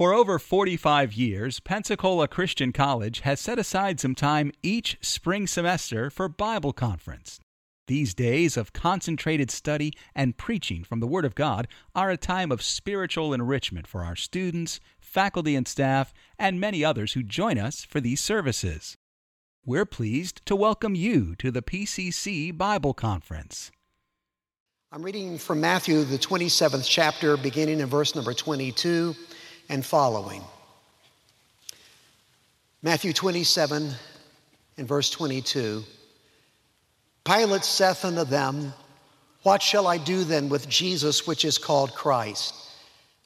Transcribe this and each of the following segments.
For over 45 years, Pensacola Christian College has set aside some time each spring semester for Bible conference. These days of concentrated study and preaching from the Word of God are a time of spiritual enrichment for our students, faculty and staff, and many others who join us for these services. We're pleased to welcome you to the PCC Bible Conference. I'm reading from Matthew, the 27th chapter, beginning in verse number 22. And following. Matthew 27 and verse 22. Pilate saith unto them, What shall I do then with Jesus, which is called Christ?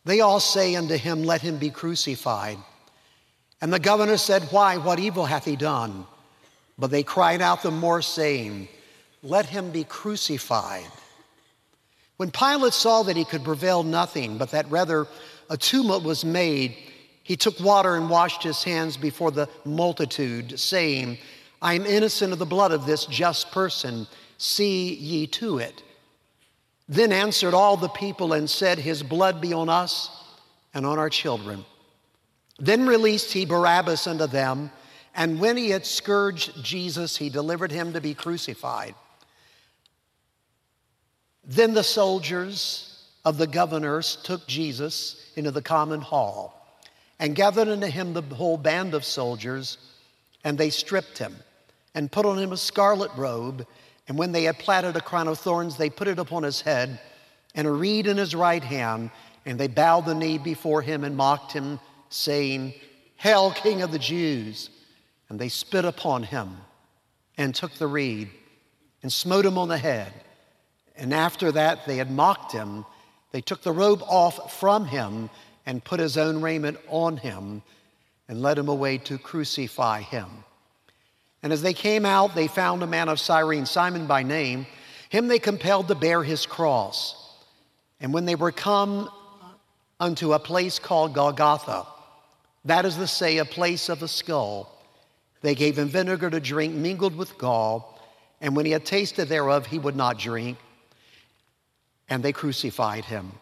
They all say unto him, Let him be crucified. And the governor said, Why, what evil hath he done? But they cried out the more, saying, Let him be crucified. When Pilate saw that he could prevail nothing, but that rather a tumult was made, he took water and washed his hands before the multitude, saying, I am innocent of the blood of this just person. See ye to it. Then answered all the people and said, His blood be on us and on our children. Then released he Barabbas unto them, and when he had scourged Jesus, he delivered him to be crucified. Then the soldiers of the governors took Jesus into the common hall and gathered unto him the whole band of soldiers, and they stripped him and put on him a scarlet robe, and when they had platted a crown of thorns, they put it upon his head and a reed in his right hand, and they bowed the knee before him and mocked him, saying, Hail, King of the Jews! And they spit upon him and took the reed and smote him on the head. And after that they had mocked him, they took the robe off from him and put his own raiment on him and led him away to crucify him. And as they came out, they found a man of Cyrene, Simon by name. Him they compelled to bear his cross. And when they were come unto a place called Golgotha, that is to say, a place of the skull, they gave him vinegar to drink mingled with gall. And when he had tasted thereof, he would not drink. And they crucified him,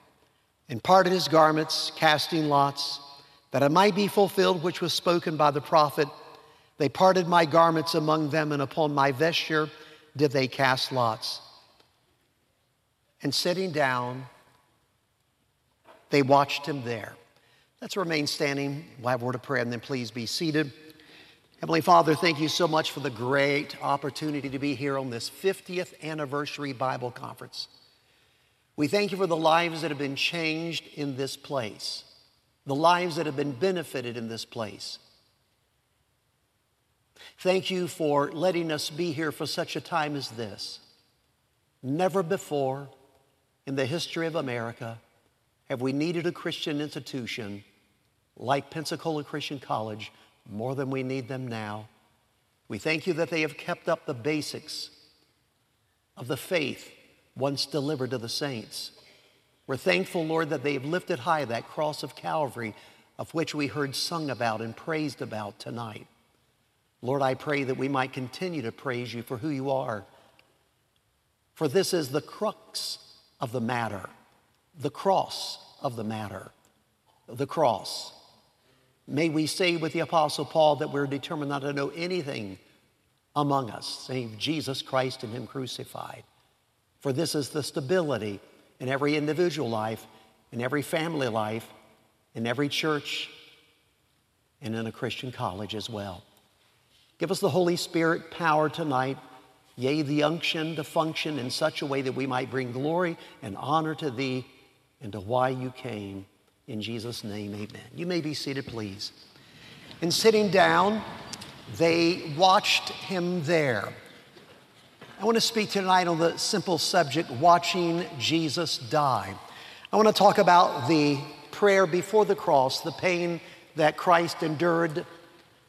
and parted his garments, casting lots, that it might be fulfilled which was spoken by the prophet. They parted my garments among them, and upon my vesture did they cast lots. And sitting down, they watched him there. Let's remain standing. We'll have a word of prayer, and then please be seated. Heavenly Father, thank you so much for the great opportunity to be here on this 50th anniversary Bible conference. We thank you for the lives that have been changed in this place, the lives that have been benefited in this place. Thank you for letting us be here for such a time as this. Never before in the history of America have we needed a Christian institution like Pensacola Christian College more than we need them now. We thank you that they have kept up the basics of the faith once delivered to the saints. We're thankful, Lord, that they have lifted high that cross of Calvary of which we heard sung about and praised about tonight. Lord, I pray that we might continue to praise you for who you are. For this is the crux of the matter, the cross of the matter, the cross. May we say with the Apostle Paul that we're determined not to know anything among us save Jesus Christ and him crucified. For this is the stability in every individual life, in every family life, in every church, and in a Christian college as well. Give us the Holy Spirit power tonight, yea, the unction to function in such a way that we might bring glory and honor to thee and to why you came. In Jesus' name, amen. You may be seated, please. And sitting down, they watched him there. I want to speak tonight on the simple subject, watching Jesus die. I want to talk about the prayer before the cross, the pain that Christ endured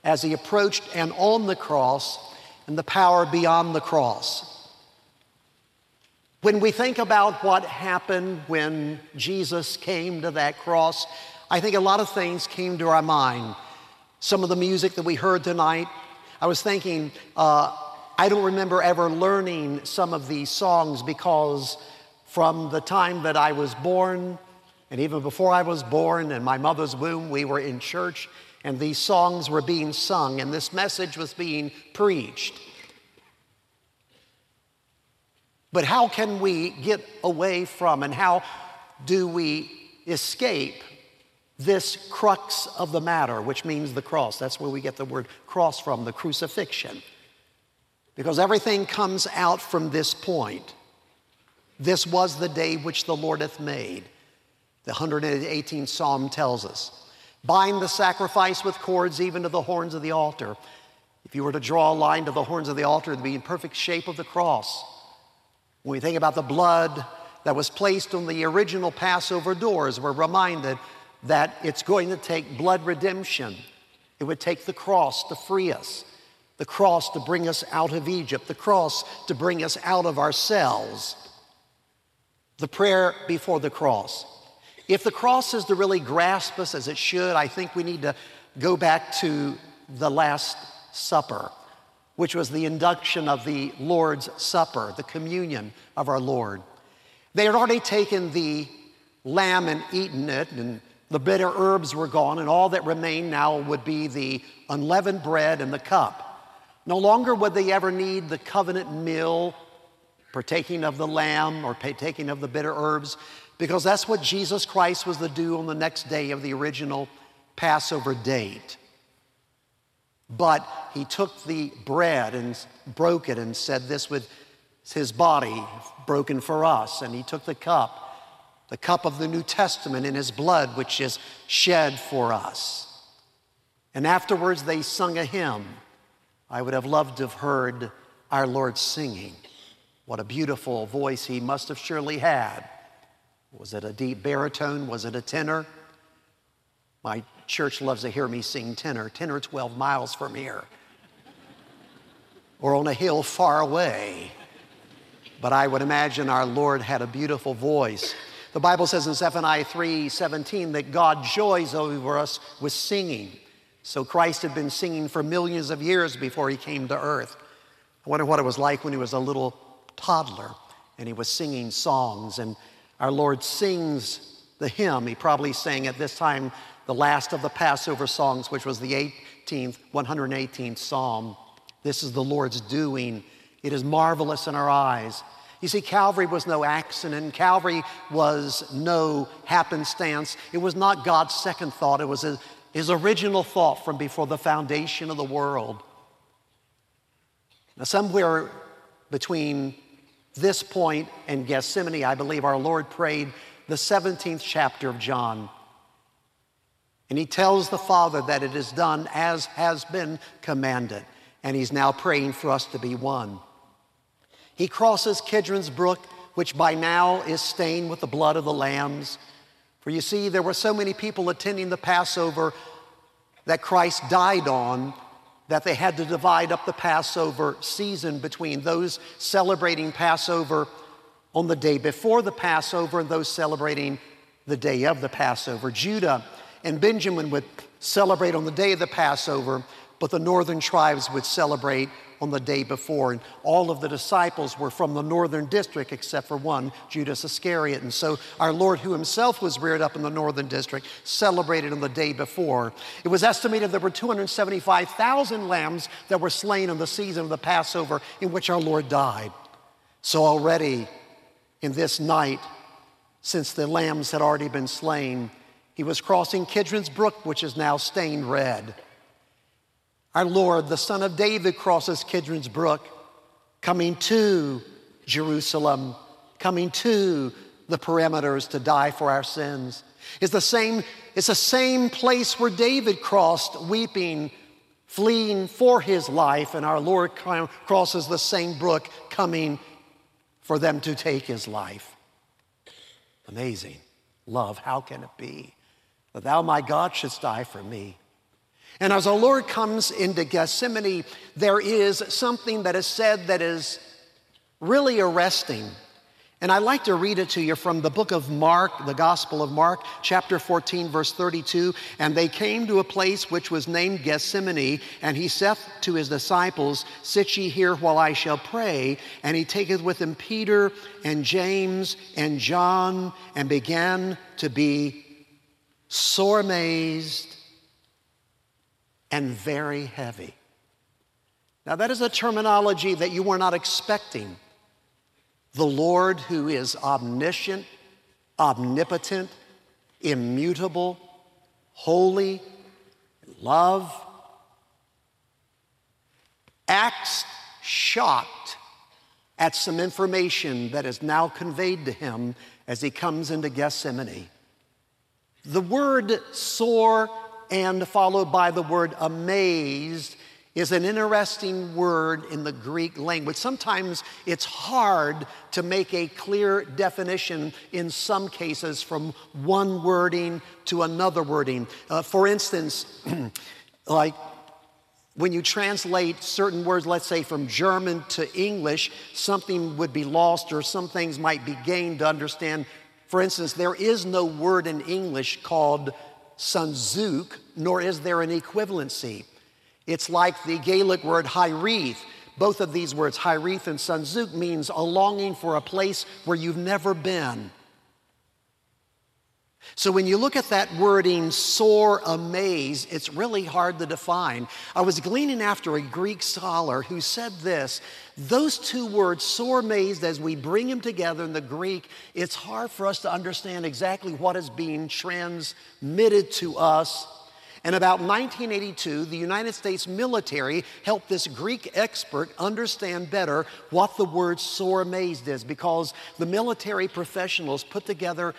as he approached and on the cross, and the power beyond the cross. When we think about what happened when Jesus came to that cross, I think a lot of things came to our mind. Some of the music that we heard tonight, I was thinking, I don't remember ever learning some of these songs because from the time that I was born And even before I was born in my mother's womb, we were in church and these songs were being sung and this message was being preached. But how can we get away from and how do we escape this crux of the matter, which means the cross? That's where we get the word cross from, the crucifixion. Because everything comes out from this point. This was the day which the Lord hath made. The 118th Psalm tells us. Bind the sacrifice with cords even to the horns of the altar. If you were to draw a line to the horns of the altar, it would be in perfect shape of the cross. When we think about the blood that was placed on the original Passover doors, we're reminded that it's going to take blood redemption. It would take the cross to free us, the cross to bring us out of Egypt, the cross to bring us out of ourselves. The prayer before the cross. If the cross is to really grasp us as it should, I think we need to go back to the Last Supper, which was the induction of the Lord's Supper, the communion of our Lord. They had already taken the lamb and eaten it, and the bitter herbs were gone, and all that remained now would be the unleavened bread and the cup. No longer would they ever need the covenant meal, partaking of the lamb or partaking of the bitter herbs, because that's what Jesus Christ was to do on the next day of the original Passover date. But he took the bread and broke it and said, this was his body broken for us. And he took the cup of the New Testament in his blood, which is shed for us. And afterwards they sung a hymn. I would have loved to have heard our Lord singing. What a beautiful voice he must have surely had. Was it a deep baritone? Was it a tenor? My church loves to hear me sing tenor, 10 or 12 miles from here, or on a hill far away. But I would imagine our Lord had a beautiful voice. The Bible says in Zephaniah 3:17 that God joys over us with singing. So Christ had been singing for millions of years before he came to earth. I wonder what it was like when he was a little toddler and he was singing songs, and our Lord sings the hymn. He probably sang at this time the last of the Passover songs, which was the 118th Psalm. This is the Lord's doing. It is marvelous in our eyes. You see, Calvary was no accident. Calvary was no happenstance. It was not God's second thought. It was his original thought from before the foundation of the world. Now, somewhere between this point and Gethsemane, I believe our Lord prayed the 17th chapter of John. And he tells the Father that it is done as has been commanded. And he's now praying for us to be one. He crosses Kidron's Brook, which by now is stained with the blood of the lambs. For you see, there were so many people attending the Passover that Christ died on that they had to divide up the Passover season between those celebrating Passover on the day before the Passover and those celebrating the day of the Passover. Judah and Benjamin would celebrate on the day of the Passover, but the northern tribes would celebrate on the day before. And all of the disciples were from the northern district except for one, Judas Iscariot. And so our Lord, who himself was reared up in the northern district, celebrated on the day before. It was estimated there were 275,000 lambs that were slain on the season of the Passover in which our Lord died. So already in this night, since the lambs had already been slain, he was crossing Kidron's Brook, which is now stained red. Our Lord, the Son of David, crosses Kidron's Brook, coming to Jerusalem, coming to the perimeters to die for our sins. It's the same place where David crossed, weeping, fleeing for his life, and our Lord crosses the same brook, coming for them to take his life. Amazing. Love, how can it be that thou, my God, shouldst die for me? And as our Lord comes into Gethsemane, there is something that is said that is really arresting. And I'd like to read it to you from the book of Mark, the Gospel of Mark, chapter 14, verse 32. And they came to a place which was named Gethsemane, and he saith to his disciples, Sit ye here while I shall pray. And he taketh with him Peter and James and John, and began to be sore amazed and very heavy. Now that is a terminology that you were not expecting. The Lord, who is omniscient, omnipotent, immutable, holy, love, acts shocked at some information that is now conveyed to him as he comes into Gethsemane. The word sore and followed by the word amazed is an interesting word in the Greek language. Sometimes it's hard to make a clear definition in some cases from one wording to another wording. For instance, like when you translate certain words, let's say from German to English, something would be lost or some things might be gained to understand. For instance, there is no word in English called sunzook, nor is there an equivalency. It's like the Gaelic word Hyreth. Both of these words, Hyreth and Sunzook, means a longing for a place where you've never been. So when you look at that wording, sore amazed, it's really hard to define. I was gleaning after a Greek scholar who said this: those two words, sore amazed, as we bring them together in the Greek, it's hard for us to understand exactly what is being transmitted to us. And about 1982, the United States military helped this Greek expert understand better what the word sore amazed is, because the military professionals put together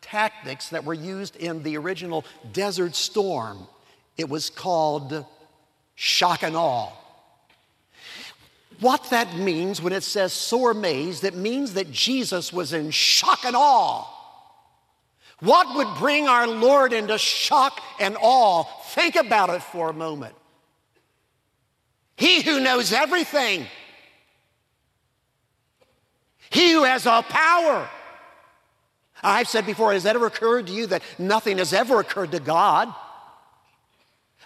tactics that were used in the original Desert Storm. It was called shock and awe. What that means when it says sore amazed, it means that Jesus was in shock and awe. What would bring our Lord into shock and awe? Think about it for a moment. He who knows everything, he who has all power. I've said before, has that ever occurred to you that nothing has ever occurred to God?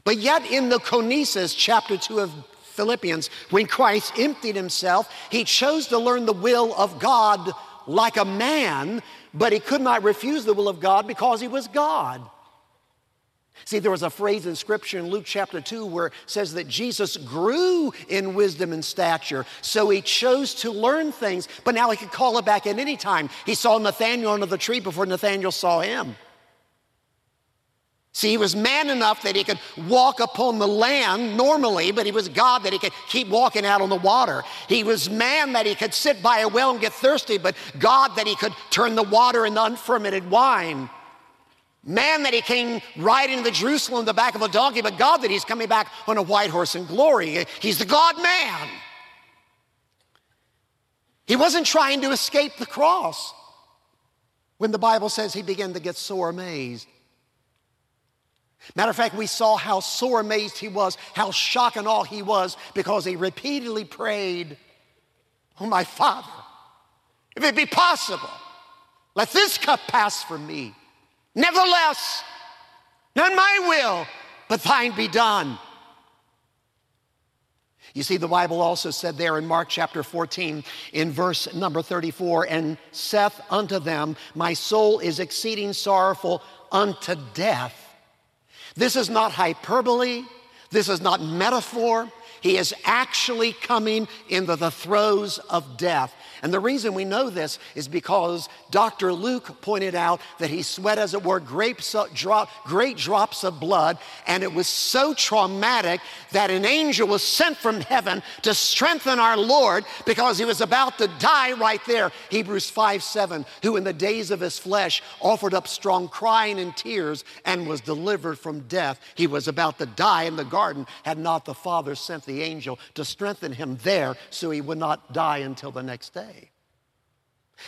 But yet in the Kenosis, chapter 2 of Philippians, when Christ emptied himself, he chose to learn the will of God like a man, but he could not refuse the will of God because he was God. See, there was a phrase in Scripture in Luke chapter 2 where it says that Jesus grew in wisdom and stature, so he chose to learn things, but now he could call it back at any time. He saw Nathanael under the tree before Nathanael saw him. See, he was man enough that he could walk upon the land normally, but he was God that he could keep walking out on the water. He was man that he could sit by a well and get thirsty, but God that he could turn the water into unfermented wine. Man that he came riding to Jerusalem on the back of a donkey, but God that he's coming back on a white horse in glory. He's the God-man. He wasn't trying to escape the cross. When the Bible says he began to get sore amazed. Matter of fact, we saw how sore amazed he was, how shock and awe he was, because he repeatedly prayed, "Oh, my Father, if it be possible, let this cup pass from me. Nevertheless, not my will, but thine be done." You see, the Bible also said there in Mark chapter 14 in verse number 34, "And saith unto them, My soul is exceeding sorrowful unto death." This is not hyperbole. This is not metaphor. He is actually coming into the throes of death. And the reason we know this is because Dr. Luke pointed out that he sweat, as it were, great drops of blood, and it was so traumatic that an angel was sent from heaven to strengthen our Lord because he was about to die right there. Hebrews 5:7, who in the days of his flesh offered up strong crying and tears and was delivered from death. He was about to die in the garden had not the Father sent the angel to strengthen him there so he would not die until the next day.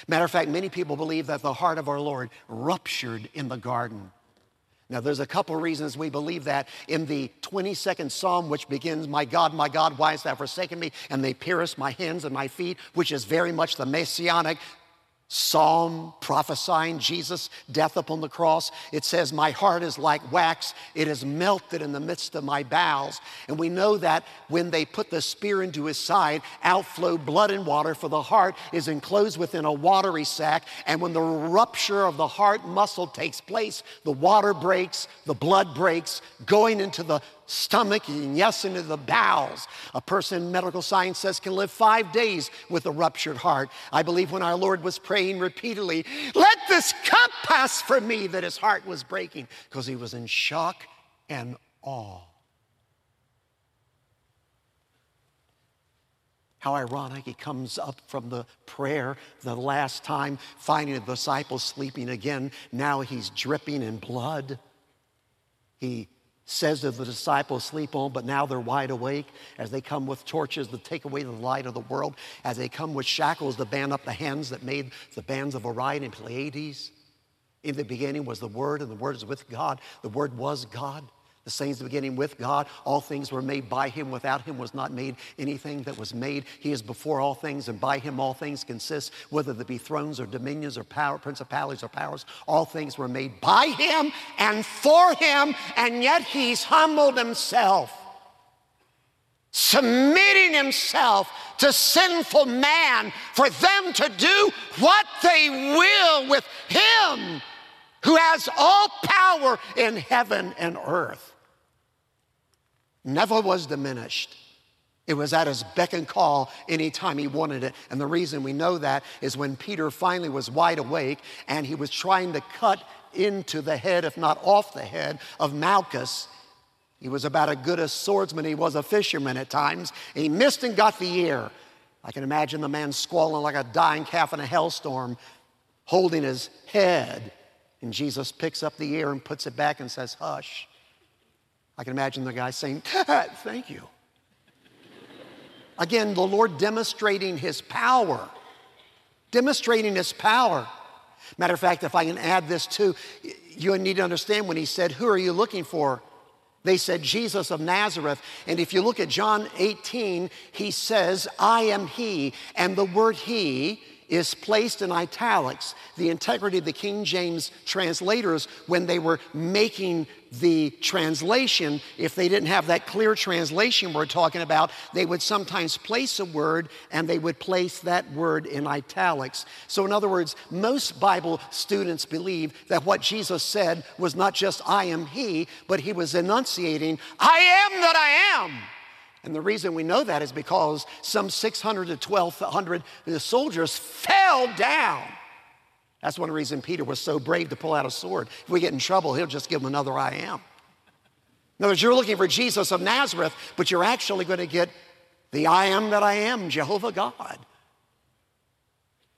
Matter of fact, many people believe that the heart of our Lord ruptured in the garden. Now, there's a couple reasons we believe that. In the 22nd Psalm, which begins, my God, why hast thou forsaken me? And they pierced my hands and my feet, which is very much the messianic psalm prophesying Jesus' death upon the cross. It says, my heart is like wax. It is melted in the midst of my bowels. And we know that when they put the spear into his side, out flowed blood and water, for the heart is enclosed within a watery sack. And when the rupture of the heart muscle takes place, the water breaks, the blood breaks, going into the stomach and yes, into the bowels. A person, medical science says, can live 5 days with a ruptured heart. I believe when our Lord was praying repeatedly, let this cup pass from me, that his heart was breaking because he was in shock and awe. How ironic, he comes up from the prayer the last time, finding the disciples sleeping again. Now he's dripping in blood. He says to the disciples, sleep on, but now they're wide awake as they come with torches to take away the light of the world, as they come with shackles to band up the hands that made the bands of Orion and Pleiades. In the beginning was the Word, and the Word is with God. The Word was God. The same is the beginning with God. All things were made by him. Without him was not made anything that was made. He is before all things, and by him all things consist, whether they be thrones or dominions or power, principalities or powers. All things were made by him and for him, and yet he's humbled himself, submitting himself to sinful man for them to do what they will with him who has all power in heaven and earth. Never was diminished. It was at his beck and call anytime he wanted it. And the reason we know that is when Peter finally was wide awake and he was trying to cut into the head, if not off the head, of Malchus. He was about as good a swordsman he was a fisherman at times. He missed and got the ear. I can imagine the man squalling like a dying calf in a hailstorm, holding his head. And Jesus picks up the ear and puts it back and says, hush. I can imagine the guy saying, thank you. Again, the Lord demonstrating his power. Demonstrating his power. Matter of fact, if I can add this too, you need to understand when he said, who are you looking for? They said, Jesus of Nazareth. And if you look at John 18, he says, I am he. And the word he is placed in italics. The integrity of the King James translators, when they were making the translation, if they didn't have that clear translation we're talking about, they would sometimes place a word and they would place that word in italics. So in other words, most Bible students believe that what Jesus said was not just I am he, but he was enunciating I am that I am. And the reason we know that is because some 600 to 1,200 soldiers fell down. That's one reason Peter was so brave to pull out a sword. If we get in trouble, he'll just give them another I am. In other words, you're looking for Jesus of Nazareth, but you're actually going to get the I am that I am, Jehovah God.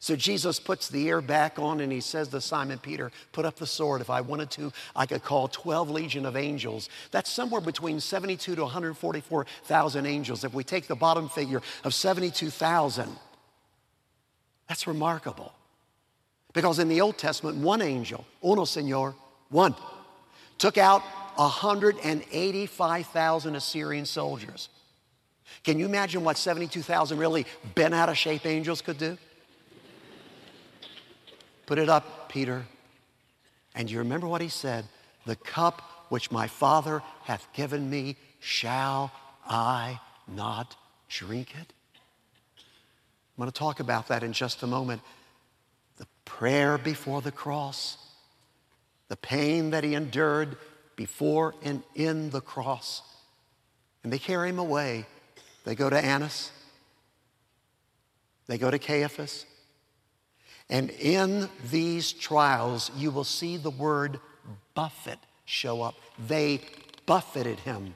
So Jesus puts the ear back on and he says to Simon Peter, put up the sword. If I wanted to, I could call 12 legion of angels. That's somewhere between 72 to 144,000 angels. If we take the bottom figure of 72,000, that's remarkable. Because in the Old Testament, one angel, uno señor, one, took out 185,000 Assyrian soldiers. Can you imagine what 72,000 really bent out of shape angels could do? Put it up, Peter. And you remember what he said, the cup which my Father hath given me, shall I not drink it? I'm going to talk about that in just a moment. The prayer before the cross, the pain that he endured before and in the cross. And they carry him away. They go to Annas. They go to Caiaphas. And in these trials, you will see the word buffet show up. They buffeted him.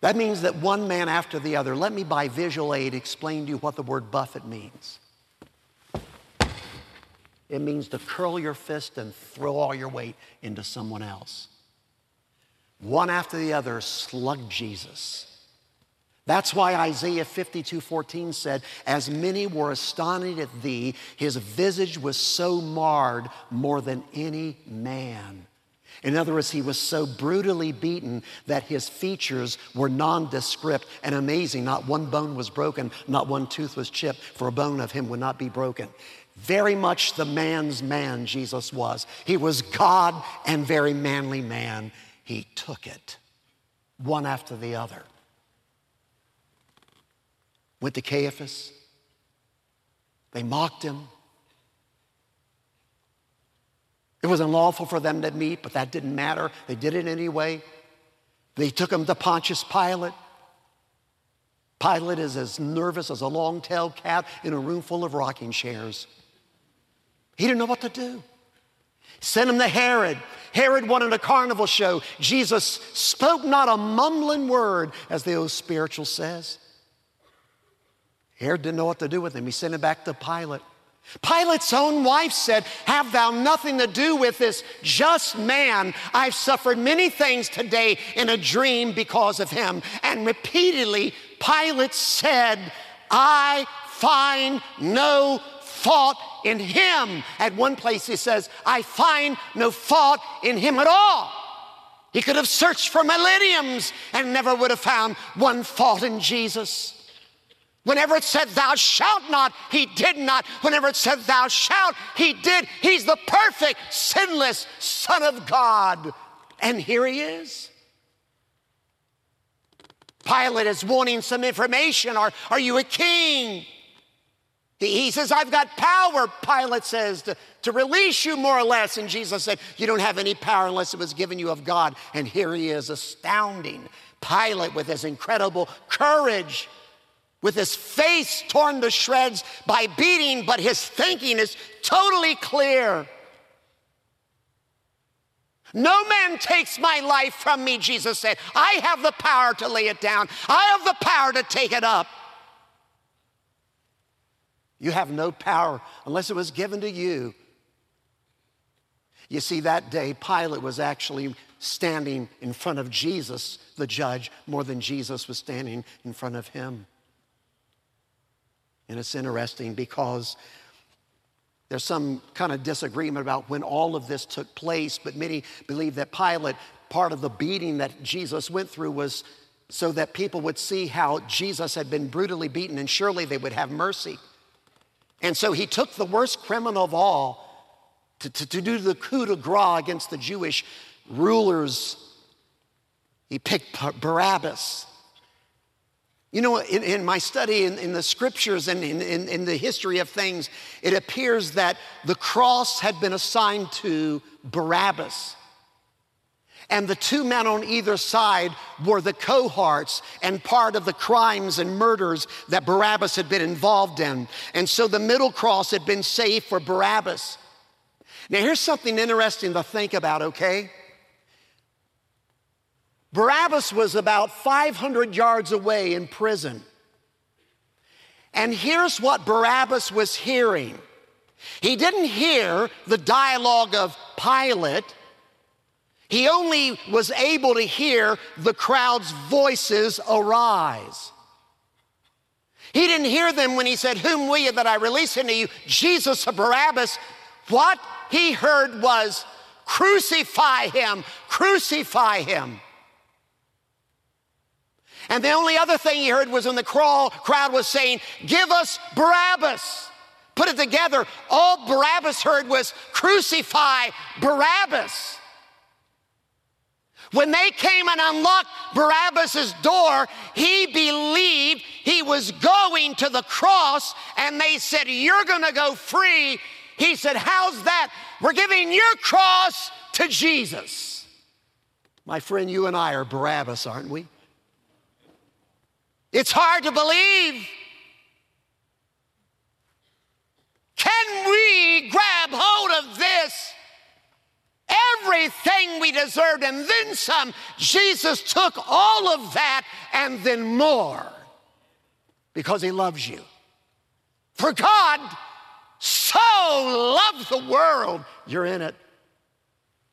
That means that one man after the other. Let me, by visual aid, explain to you what the word buffet means. It means to curl your fist and throw all your weight into someone else. One after the other slugged Jesus. That's why Isaiah 52:14 said, as many were astonished at thee, his visage was so marred more than any man. In other words, he was so brutally beaten that his features were nondescript and amazing. Not one bone was broken, not one tooth was chipped, for a bone of him would not be broken. Very much the man's man Jesus was. He was God and very manly man. He took it, one after the other. Went to Caiaphas. They mocked him. It was unlawful for them to meet, but that didn't matter. They did it anyway. They took him to Pontius Pilate. Pilate is as nervous as a long-tailed cat in a room full of rocking chairs. He didn't know what to do. Sent him to Herod. Herod wanted a carnival show. Jesus spoke not a mumbling word, as the old spiritual says. Herod didn't know what to do with him. He sent him back to Pilate. Pilate's own wife said, "Have thou nothing to do with this just man? I've suffered many things today in a dream because of him." And repeatedly, Pilate said, "I find no fault in him." At one place he says, "I find no fault in him at all." He could have searched for millenniums and never would have found one fault in Jesus. Whenever it said, "Thou shalt not," he did not. Whenever it said, "Thou shalt," he did. He's the perfect, sinless Son of God. And here he is. Pilate is wanting some information. Are you a king? He says, "I've got power," Pilate says, to release you more or less. And Jesus said, "You don't have any power unless it was given you of God." And here he is, astounding. Pilate, with his incredible courage, with his face torn to shreds by beating, but his thinking is totally clear. "No man takes my life from me," Jesus said. "I have the power to lay it down. I have the power to take it up." "You have no power unless it was given to you." You see, that day, Pilate was actually standing in front of Jesus, the judge, more than Jesus was standing in front of him. And it's interesting because there's some kind of disagreement about when all of this took place, but many believe that Pilate, part of the beating that Jesus went through was so that people would see how Jesus had been brutally beaten and surely they would have mercy. And so he took the worst criminal of all to do the coup de grace against the Jewish rulers. He picked Barabbas. You know, in my study in the scriptures and in the history of things, it appears that the cross had been assigned to Barabbas. And the two men on either side were the cohorts and part of the crimes and murders that Barabbas had been involved in. And so the middle cross had been saved for Barabbas. Now, here's something interesting to think about, okay? Barabbas was about 500 yards away in prison. And here's what Barabbas was hearing. He didn't hear the dialogue of Pilate. He only was able to hear the crowd's voices arise. He didn't hear them when he said, "Whom will you that I release unto you, Jesus or Barabbas?" What he heard was, "Crucify him, crucify him." And the only other thing he heard was when the crowd was saying, "Give us Barabbas." Put it together, all Barabbas heard was, "Crucify Barabbas." When they came and unlocked Barabbas's door, he believed he was going to the cross, and they said, "You're gonna go free." He said, "How's that? We're giving your cross to Jesus." My friend, you and I are Barabbas, aren't we? It's hard to believe. Can we grab hold of this? Everything we deserved and then some. Jesus took all of that and then more because he loves you. For God so loved the world, you're in it,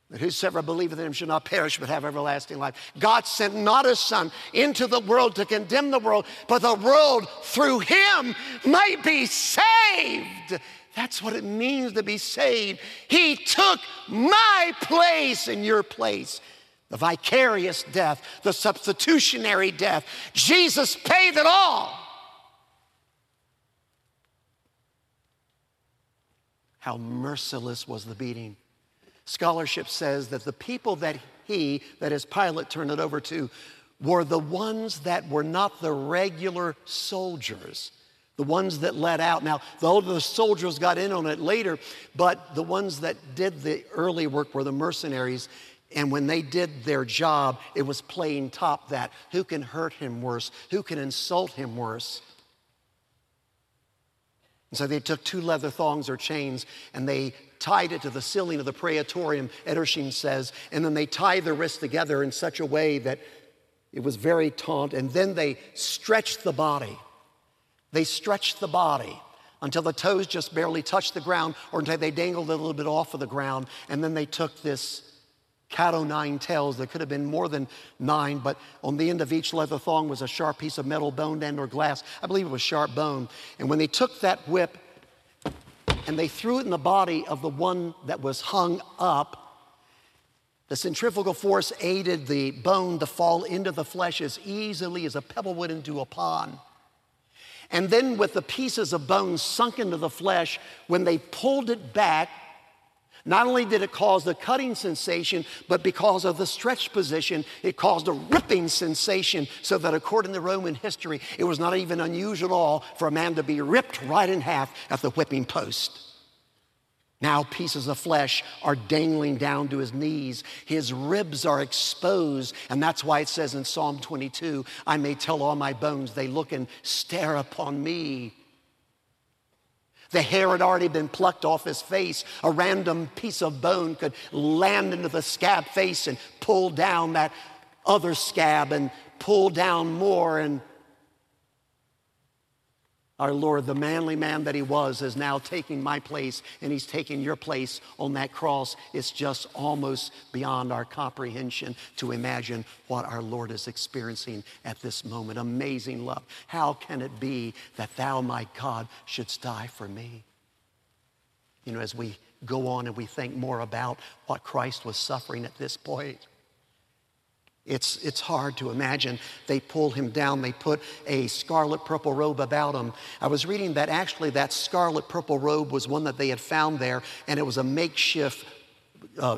that whosoever believeth in him should not perish but have everlasting life. God sent not his son into the world to condemn the world, but the world through him might be saved. That's what it means to be saved. He took my place and your place. The vicarious death, the substitutionary death. Jesus paid it all. How merciless was the beating. Scholarship says that the people that that is Pilate turned it over to, were the ones that were not the regular soldiers, the ones that let out. Now, the soldiers got in on it later, but the ones that did the early work were the mercenaries. And when they did their job, it was playing top that. Who can hurt him worse? Who can insult him worse? And so they took two leather thongs or chains and they tied it to the ceiling of the praetorium, Edersheim says, and then they tied their wrists together in such a way that it was very taut, and then they stretched the body. They stretched the body until the toes just barely touched the ground or until they dangled a little bit off of the ground, and then they took this cat o' nine tails. There could have been more than nine, but on the end of each leather thong was a sharp piece of metal, boned and or glass. I believe it was sharp bone. And when they took that whip and they threw it in the body of the one that was hung up, the centrifugal force aided the bone to fall into the flesh as easily as a pebble would into a pond. And then with the pieces of bone sunk into the flesh, when they pulled it back, not only did it cause the cutting sensation, but because of the stretched position, it caused a ripping sensation, so that according to Roman history, it was not even unusual at all for a man to be ripped right in half at the whipping post. Now pieces of flesh are dangling down to his knees. His ribs are exposed, and that's why it says in Psalm 22, I may tell all my bones, they look and stare upon me. The hair had already been plucked off his face. A random piece of bone could land into the scab face and pull down that other scab and pull down more, and our Lord, the manly man that he was, is now taking my place, and he's taking your place on that cross. It's just almost beyond our comprehension to imagine what our Lord is experiencing at this moment. Amazing love. How can it be that thou, my God, shouldst die for me? You know, as we go on and we think more about what Christ was suffering at this point, it's hard to imagine. They pulled him down. They put a scarlet purple robe about him. I was reading that actually that scarlet purple robe was one that they had found there, and it was a makeshift,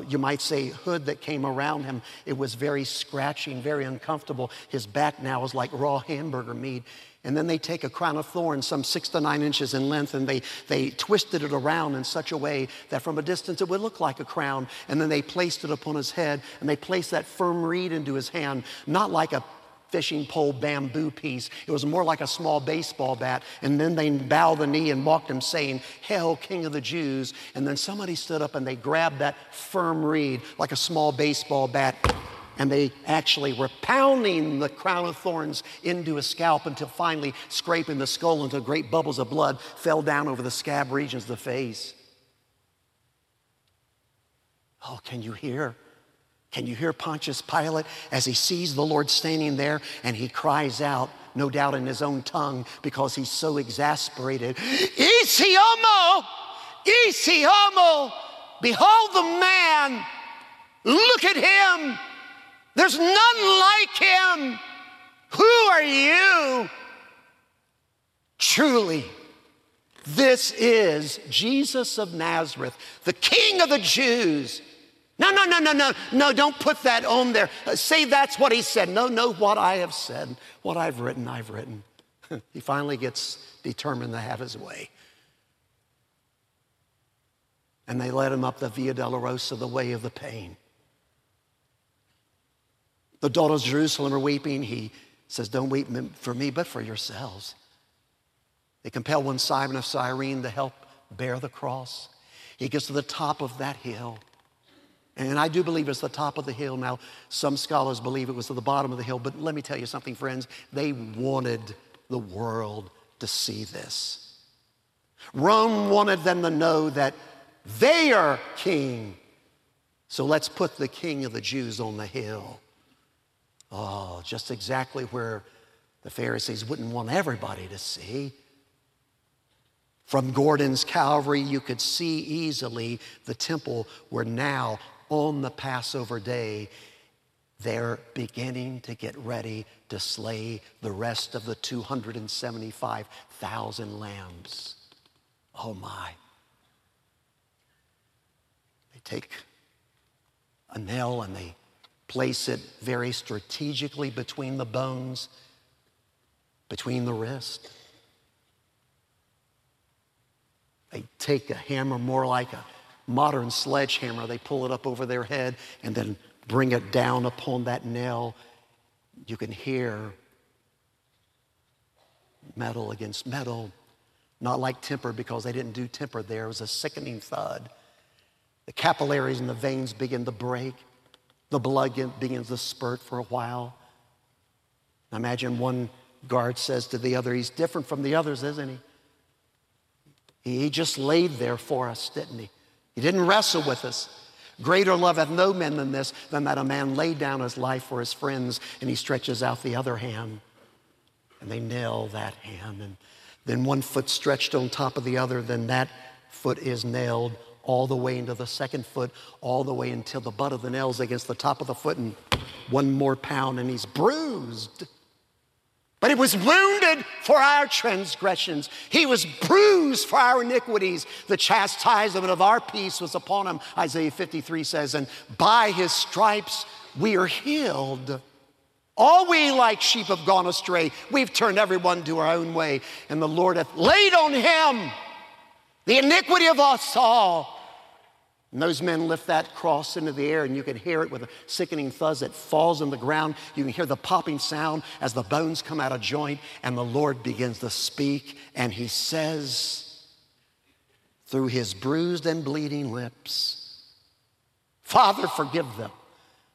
you might say, hood that came around him. It was very scratching, very uncomfortable. His back now is like raw hamburger meat. And then they take a crown of thorns, some 6 to 9 inches in length, and they twisted it around in such a way that from a distance it would look like a crown. And then they placed it upon his head, and they placed that firm reed into his hand, not like a fishing pole bamboo piece. It was more like a small baseball bat. And then they bowed the knee and mocked him, saying, Hail, King of the Jews. And then somebody stood up, and they grabbed that firm reed like a small baseball bat, and they actually were pounding the crown of thorns into his scalp until finally scraping the skull until great bubbles of blood fell down over the scab regions of the face. Oh, can you hear? Can you hear Pontius Pilate as he sees the Lord standing there and he cries out, no doubt in his own tongue because he's so exasperated, Ecce Homo! Ecce Homo! Behold the man! Look at him! There's none like him. Who are you? Truly, this is Jesus of Nazareth, the King of the Jews. No, don't put that on there. Say that's what he said. No, what I have said, what I've written, I've written. He finally gets determined to have his way. And they led him up the Via Dolorosa, the way of the pain. The daughters of Jerusalem are weeping. He says, don't weep for me, but for yourselves. They compel one Simon of Cyrene to help bear the cross. He gets to the top of that hill. And I do believe it's the top of the hill. Now, some scholars believe it was to the bottom of the hill, but let me tell you something, friends. They wanted the world to see this. Rome wanted them to know that they are king. So let's put the King of the Jews on the hill. Oh, just exactly where the Pharisees wouldn't want everybody to see. From Gordon's Calvary, you could see easily the temple where now, on the Passover day, they're beginning to get ready to slay the rest of the 275,000 lambs. Oh my. take a nail and they place it very strategically between the bones, between the wrist. They take a hammer, more like a modern sledgehammer. They pull it up over their head and then bring it down upon that nail. You can hear metal against metal, not like temper, because they didn't do temper there. It was a sickening thud. The capillaries in the veins begin to break. The blood begins to spurt for a while. I imagine one guard says to the other, he's different from the others, isn't he? He just laid there for us, didn't he? He didn't wrestle with us. Greater love hath no man than this, than that a man lay down his life for his friends, and he stretches out the other hand. And they nail that hand. And then one foot stretched on top of the other, then that foot is nailed all the way into the second foot, all the way until the butt of the nail's against the top of the foot, and one more pound, and he's bruised. But he was wounded for our transgressions. He was bruised for our iniquities. The chastisement of our peace was upon him, Isaiah 53 says, and by his stripes we are healed. All we like sheep have gone astray. We've turned everyone to our own way, and the Lord hath laid on him the iniquity of us all. And those men lift that cross into the air, and you can hear it with a sickening thud that falls on the ground. You can hear the popping sound as the bones come out of joint, and the Lord begins to speak, and he says through his bruised and bleeding lips, Father, forgive them,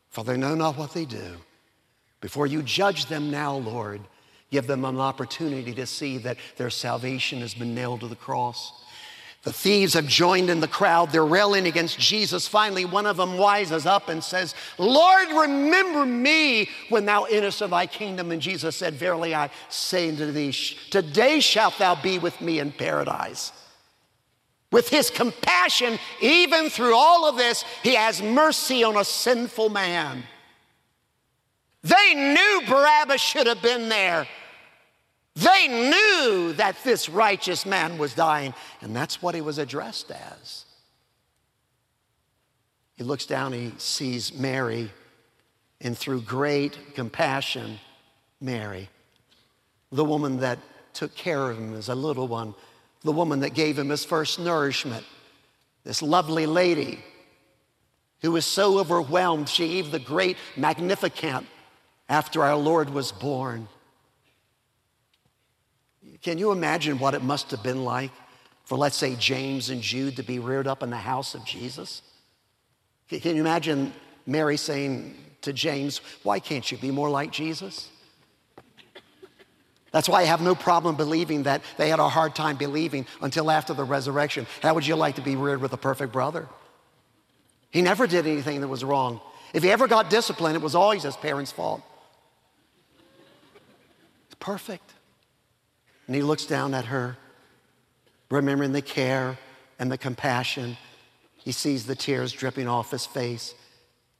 for they know not what they do. Before you judge them now, Lord, give them an opportunity to see that their salvation has been nailed to the cross. The thieves have joined in the crowd. They're railing against Jesus. Finally, one of them wises up and says, Lord, remember me when thou entest of thy kingdom. And Jesus said, verily I say unto thee, today shalt thou be with me in paradise. With his compassion, even through all of this, he has mercy on a sinful man. They knew Barabbas should have been there. They knew that this righteous man was dying, and that's what he was addressed as. He looks down, he sees Mary, and through great compassion, Mary, the woman that took care of him as a little one, the woman that gave him his first nourishment, this lovely lady who was so overwhelmed, she gave the great Magnificat after our Lord was born. Can you imagine what it must have been like for, let's say, James and Jude to be reared up in the house of Jesus? Can you imagine Mary saying to James, why can't you be more like Jesus? That's why I have no problem believing that they had a hard time believing until after the resurrection. How would you like to be reared with a perfect brother? He never did anything that was wrong. If he ever got disciplined, it was always his parents' fault. It's perfect. And he looks down at her, remembering the care and the compassion. He sees the tears dripping off his face.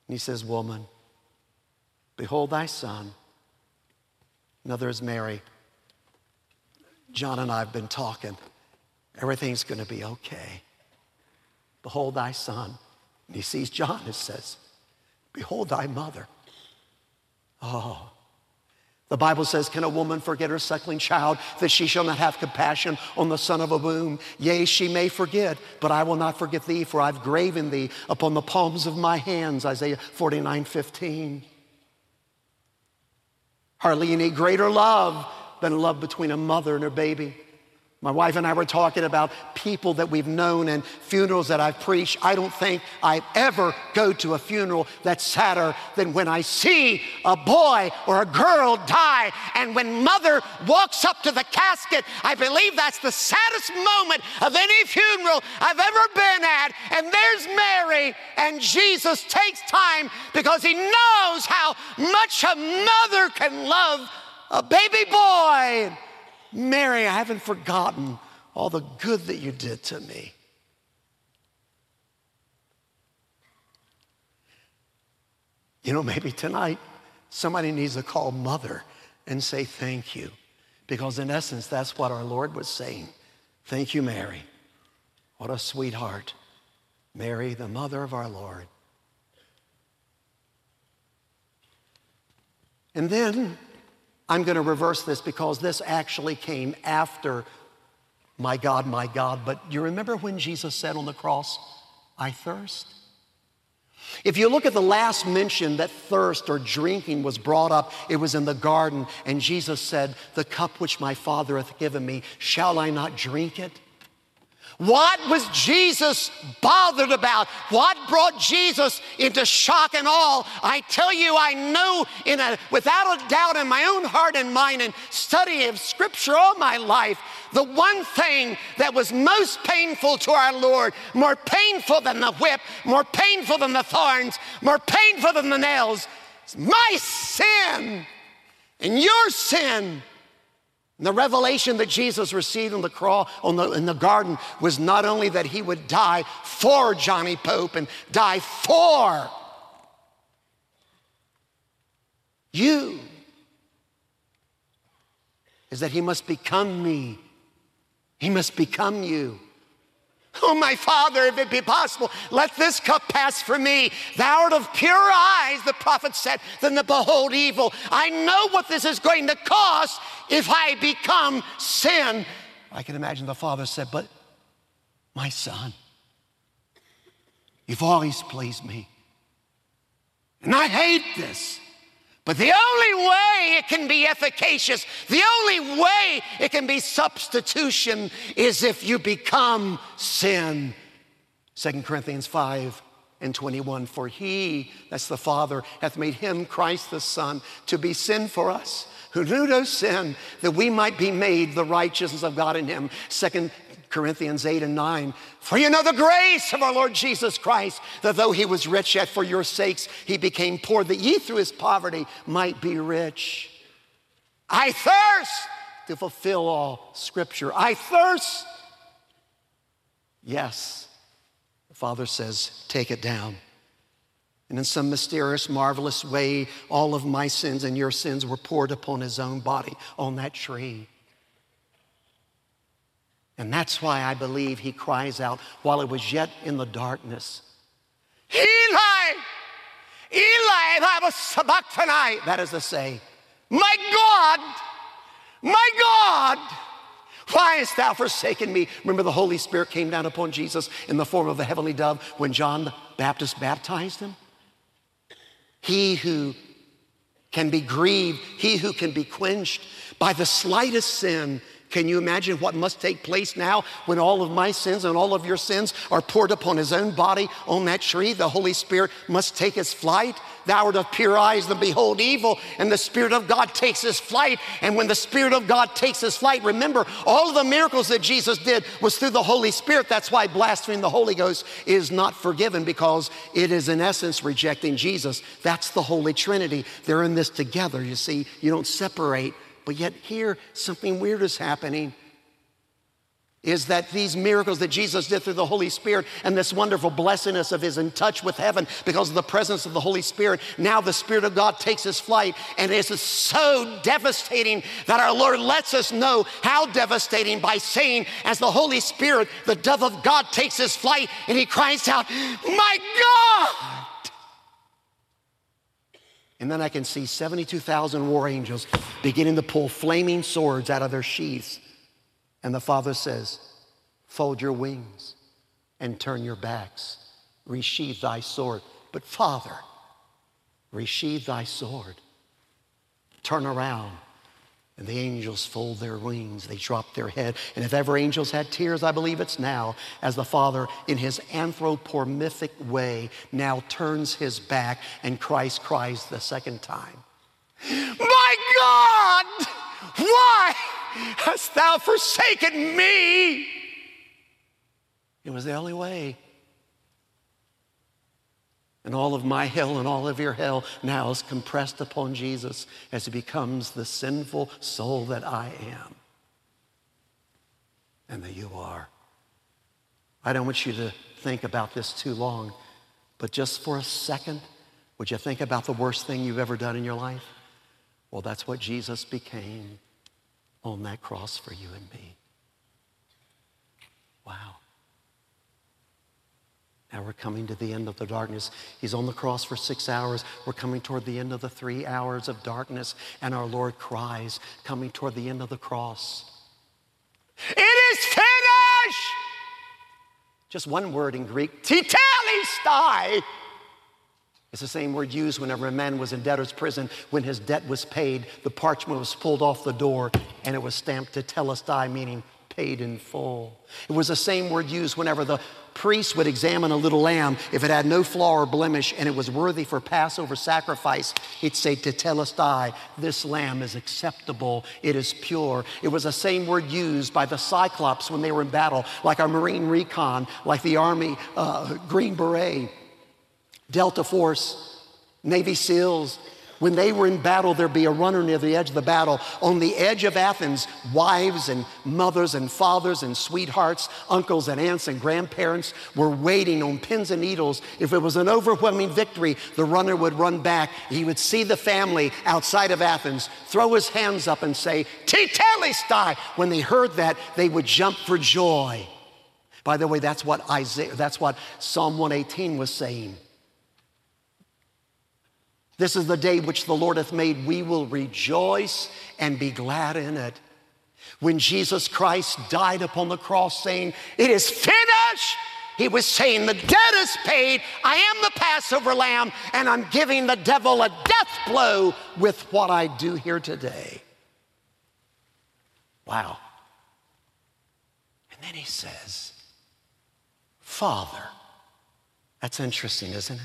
And he says, woman, behold thy son. Another is Mary. John and I have been talking. Everything's going to be okay. Behold thy son. And he sees John and says, behold thy mother. Oh. The Bible says, can a woman forget her suckling child, that she shall not have compassion on the son of a womb? Yea, she may forget, but I will not forget thee, for I've graven thee upon the palms of my hands, Isaiah 49:15. Hardly any greater love than love between a mother and her baby. My wife and I were talking about people that we've known and funerals that I've preached. I don't think I ever go to a funeral that's sadder than when I see a boy or a girl die. And when mother walks up to the casket, I believe that's the saddest moment of any funeral I've ever been at. And there's Mary, and Jesus takes time because he knows how much a mother can love a baby boy. Mary, I haven't forgotten all the good that you did to me. You know, maybe tonight somebody needs to call mother and say thank you, because in essence, that's what our Lord was saying. Thank you, Mary. What a sweetheart. Mary, the mother of our Lord. And then I'm going to reverse this because this actually came after my God, but you remember when Jesus said on the cross, I thirst? If you look at the last mention that thirst or drinking was brought up, it was in the garden, and Jesus said, the cup which my Father hath given me, shall I not drink it? What was Jesus bothered about? What brought Jesus into shock and awe? I tell you, I know without a doubt in my own heart and mind and study of Scripture all my life, the one thing that was most painful to our Lord, more painful than the whip, more painful than the thorns, more painful than the nails, is my sin and your sin. The revelation that Jesus received on the cross, in the garden, was not only that he would die for Johnny Pope and die for you, is that he must become me. He must become you. Oh, my Father, if it be possible, let this cup pass from me. Thou art of purer eyes, the prophet said, than to behold evil. I know what this is going to cost if I become sin. I can imagine the Father said, but my son, you've always pleased me. And I hate this. But the only way it can be efficacious, the only way it can be substitution is if you become sin. 2 Corinthians 5:21, for he, that's the Father, hath made him, Christ the Son, to be sin for us, who knew no sin, that we might be made the righteousness of God in him. 2 Corinthians 8:9, for you know the grace of our Lord Jesus Christ, that though he was rich, yet for your sakes he became poor, that ye through his poverty might be rich. I thirst to fulfill all Scripture. I thirst. Yes, the Father says, take it down. And in some mysterious, marvelous way, all of my sins and your sins were poured upon his own body on that tree. And that's why I believe he cries out while it was yet in the darkness, Eli, Eli, lama sabachthani. That is to say, my God, why hast thou forsaken me? Remember, the Holy Spirit came down upon Jesus in the form of the heavenly dove when John the Baptist baptized him. He who can be grieved, he who can be quenched by the slightest sin. Can you imagine what must take place now when all of my sins and all of your sins are poured upon his own body on that tree? The Holy Spirit must take his flight. Thou art of pure eyes than behold evil, and the Spirit of God takes his flight. And when the Spirit of God takes his flight, remember, all of the miracles that Jesus did was through the Holy Spirit. That's why blaspheming the Holy Ghost is not forgiven, because it is in essence rejecting Jesus. That's the Holy Trinity. They're in this together, you see. You don't separate. But yet here, something weird is happening, is that these miracles that Jesus did through the Holy Spirit and this wonderful blessedness of his in touch with heaven because of the presence of the Holy Spirit, now the Spirit of God takes his flight, and it is so devastating that our Lord lets us know how devastating by saying, as the Holy Spirit, the dove of God, takes his flight, and he cries out, my God! And then I can see 72,000 war angels beginning to pull flaming swords out of their sheaths. And the Father says, fold your wings and turn your backs. Resheathe thy sword. But Father, resheathe thy sword. Turn around. And the angels fold their wings. They drop their head. And if ever angels had tears, I believe it's now, as the Father, in his anthropomorphic way, now turns his back, and Christ cries the second time, my God, why hast thou forsaken me? It was the only way. And all of my hell and all of your hell now is compressed upon Jesus as he becomes the sinful soul that I am and that you are. I don't want you to think about this too long, but just for a second, would you think about the worst thing you've ever done in your life? Well, that's what Jesus became on that cross for you and me. Wow. Now we're coming to the end of the darkness. He's on the cross for 6 hours. We're coming toward the end of the 3 hours of darkness, and our Lord cries, coming toward the end of the cross, "It is finished!" Just one word in Greek, tetelestai. It's the same word used whenever a man was in debtor's prison. When his debt was paid, the parchment was pulled off the door and it was stamped tetelestai, meaning paid in full. It was the same word used whenever the priest would examine a little lamb. If it had no flaw or blemish and it was worthy for Passover sacrifice, he'd say tetelestai, this lamb is acceptable, it is pure. It was the same word used by the Cyclops when they were in battle, like our Marine Recon, like the Army Green Beret, Delta Force, Navy SEALs. When they were in battle, there'd be a runner near the edge of the battle. On the edge of Athens, wives and mothers and fathers and sweethearts, uncles and aunts and grandparents were waiting on pins and needles. If it was an overwhelming victory, the runner would run back. He would see the family outside of Athens, throw his hands up and say, tetelestai. When they heard that, they would jump for joy. By the way, that's what Isaiah, that's what Psalm 118 was saying. This is the day which the Lord hath made. We will rejoice and be glad in it. When Jesus Christ died upon the cross saying, it is finished, he was saying, the debt is paid. I am the Passover lamb, and I'm giving the devil a death blow with what I do here today. Wow. And then he says, Father. That's interesting, isn't it?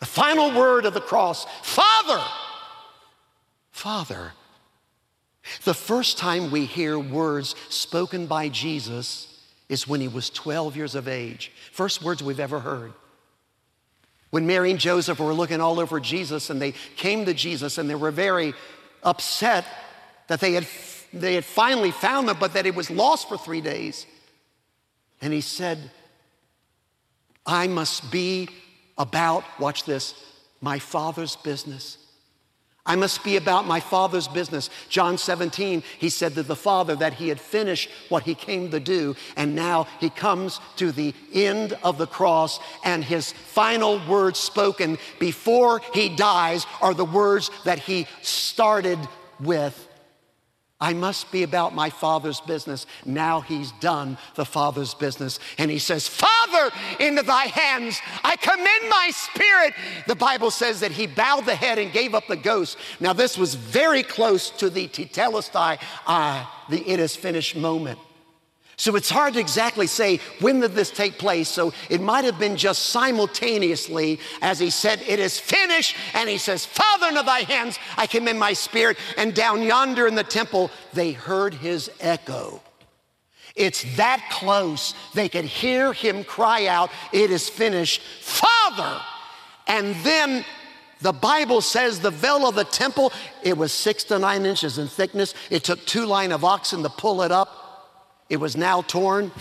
The final word of the cross, Father, Father. The first time we hear words spoken by Jesus is when he was 12 years of age. First words we've ever heard. When Mary and Joseph were looking all over Jesus and they came to Jesus and they were very upset that they had finally found him, but that he was lost for 3 days. And he said, I must be about, watch this, my Father's business. I must be about my Father's business. John 17, he said to the Father that he had finished what he came to do, and now he comes to the end of the cross, and his final words spoken before he dies are the words that he started with. I must be about my Father's business. Now he's done the Father's business. And he says, Father, into thy hands I commend my spirit. The Bible says that he bowed the head and gave up the ghost. Now this was very close to the tetelestai, the it is finished moment. So it's hard to exactly say when did this take place. So it might have been just simultaneously as he said, it is finished. And he says, Father, into thy hands I commend my spirit. And down yonder in the temple, they heard his echo. It's that close. They could hear him cry out, it is finished, Father. And then the Bible says the veil of the temple, it was 6 to 9 inches in thickness. It took 2 lines of oxen to pull it up. It was now torn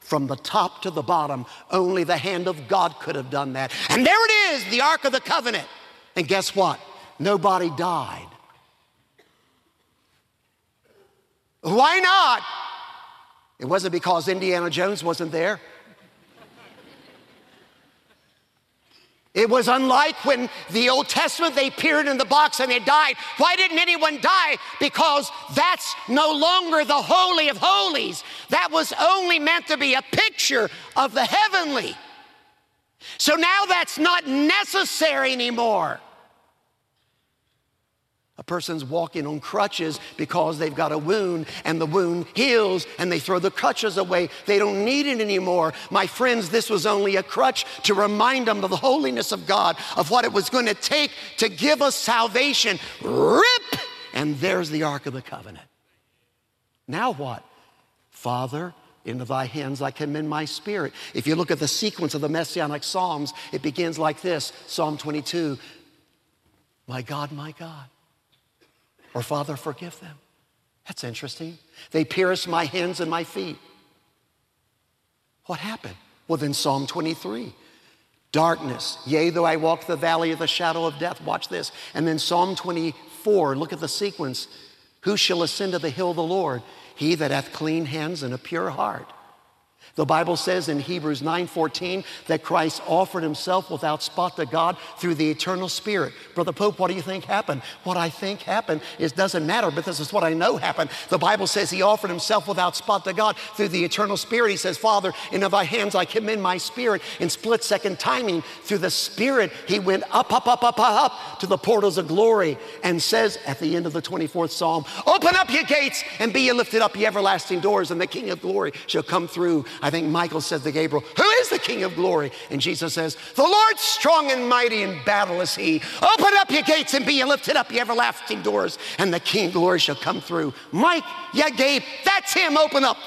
from the top to the bottom. Only the hand of God could have done that. And there it is, the Ark of the Covenant. And guess what? Nobody died. Why not? It wasn't because Indiana Jones wasn't there. It was unlike when the Old Testament, they peered in the box and they died. Why didn't anyone die? Because that's no longer the Holy of Holies. That was only meant to be a picture of the heavenly. So now that's not necessary anymore. A person's walking on crutches because they've got a wound and the wound heals and they throw the crutches away. They don't need it anymore. My friends, this was only a crutch to remind them of the holiness of God, of what it was going to take to give us salvation. Rip! And there's the Ark of the Covenant. Now what? Father, into thy hands I commend my spirit. If you look at the sequence of the Messianic Psalms, it begins like this, Psalm 22, my God, my God. Or Father, forgive them. That's interesting. They pierced my hands and my feet. What happened? Well, then Psalm 23, darkness, yea, though I walk the valley of the shadow of death. Watch this. And then Psalm 24, look at the sequence. Who shall ascend to the hill of the Lord? He that hath clean hands and a pure heart. The Bible says in Hebrews 9:14 that Christ offered himself without spot to God through the eternal Spirit. Brother Pope, what do you think happened? What I think happened is doesn't matter, but this is what I know happened. The Bible says he offered himself without spot to God through the eternal Spirit. He says, Father, into thy hands I commend my spirit. In split second timing, through the Spirit, he went up to the portals of glory and says at the end of the 24th Psalm, open up your gates and be ye lifted up, ye everlasting doors, and the King of glory shall come through. I think Michael said to Gabriel, who is the King of glory? And Jesus says, the Lord strong and mighty in battle is he. Open up your gates and be ye lifted up, ye everlasting doors, and the King of glory shall come through. Mike, yeah, Gabe, that's him, open up.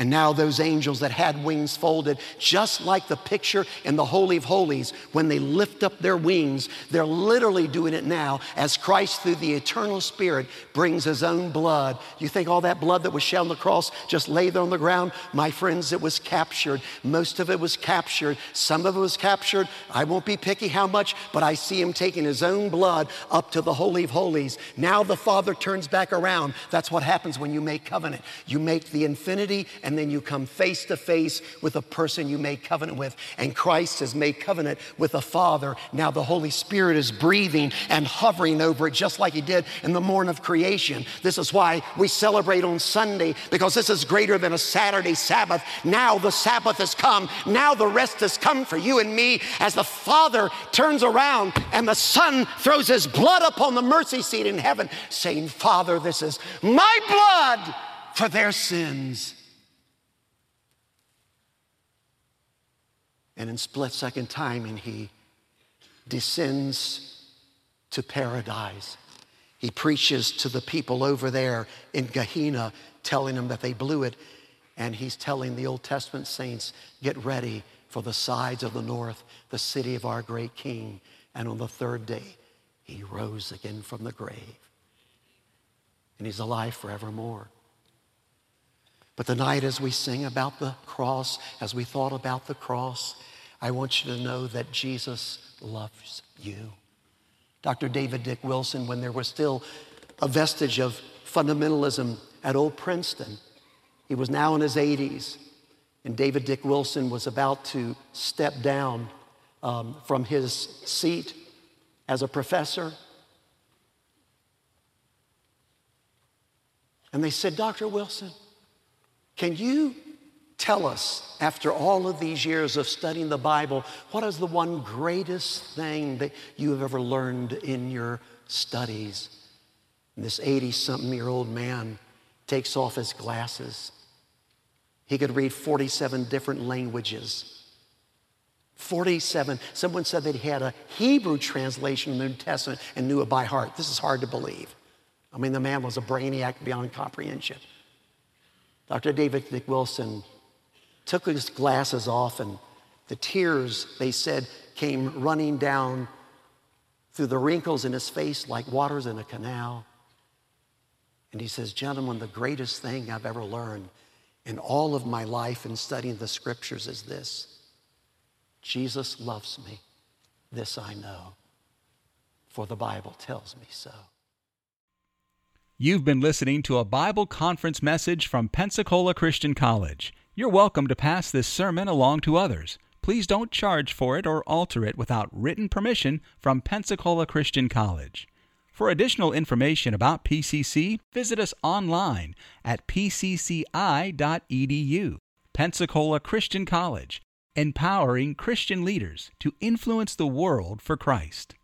And now those angels that had wings folded, just like the picture in the Holy of Holies, when they lift up their wings, they're literally doing it now as Christ through the eternal Spirit brings his own blood. You think all that blood that was shed on the cross just lay there on the ground? My friends, it was captured. Most of it was captured. Some of it was captured. I won't be picky how much, but I see him taking his own blood up to the Holy of Holies. Now the Father turns back around. That's what happens when you make covenant. You make the infinity, and then you come face to face with a person you made covenant with. And Christ has made covenant with the Father. Now the Holy Spirit is breathing and hovering over it just like he did in the morn of creation. This is why we celebrate on Sunday, because this is greater than a Saturday Sabbath. Now the Sabbath has come. Now the rest has come for you and me as the Father turns around and the Son throws his blood upon the mercy seat in heaven, saying, Father, this is my blood for their sins. And in split-second timing, he descends to paradise. He preaches to the people over there in Gehenna, telling them that they blew it. And he's telling the Old Testament saints, get ready for the sides of the north, the city of our great King. And on the third day, he rose again from the grave. And he's alive forevermore. But tonight, as we sing about the cross, as we thought about the cross, I want you to know that Jesus loves you. Dr. David Dick Wilson, when there was still a vestige of fundamentalism at old Princeton, he was now in his 80s, and David Dick Wilson was about to step down from his seat as a professor. And they said, Dr. Wilson, can you tell us, after all of these years of studying the Bible, what is the one greatest thing that you have ever learned in your studies? And this 80-something-year-old man takes off his glasses. He could read 47 different languages. 47. Someone said that he had a Hebrew translation of the New Testament and knew it by heart. This is hard to believe. I mean, the man was a brainiac beyond comprehension. Dr. David Dick Wilson took his glasses off, and the tears, they said, came running down through the wrinkles in his face like waters in a canal. And he says, gentlemen, the greatest thing I've ever learned in all of my life in studying the scriptures is this. Jesus loves me. This I know, for the Bible tells me so. You've been listening to a Bible conference message from Pensacola Christian College. You're welcome to pass this sermon along to others. Please don't charge for it or alter it without written permission from Pensacola Christian College. For additional information about PCC, visit us online at pcci.edu. Pensacola Christian College, empowering Christian leaders to influence the world for Christ.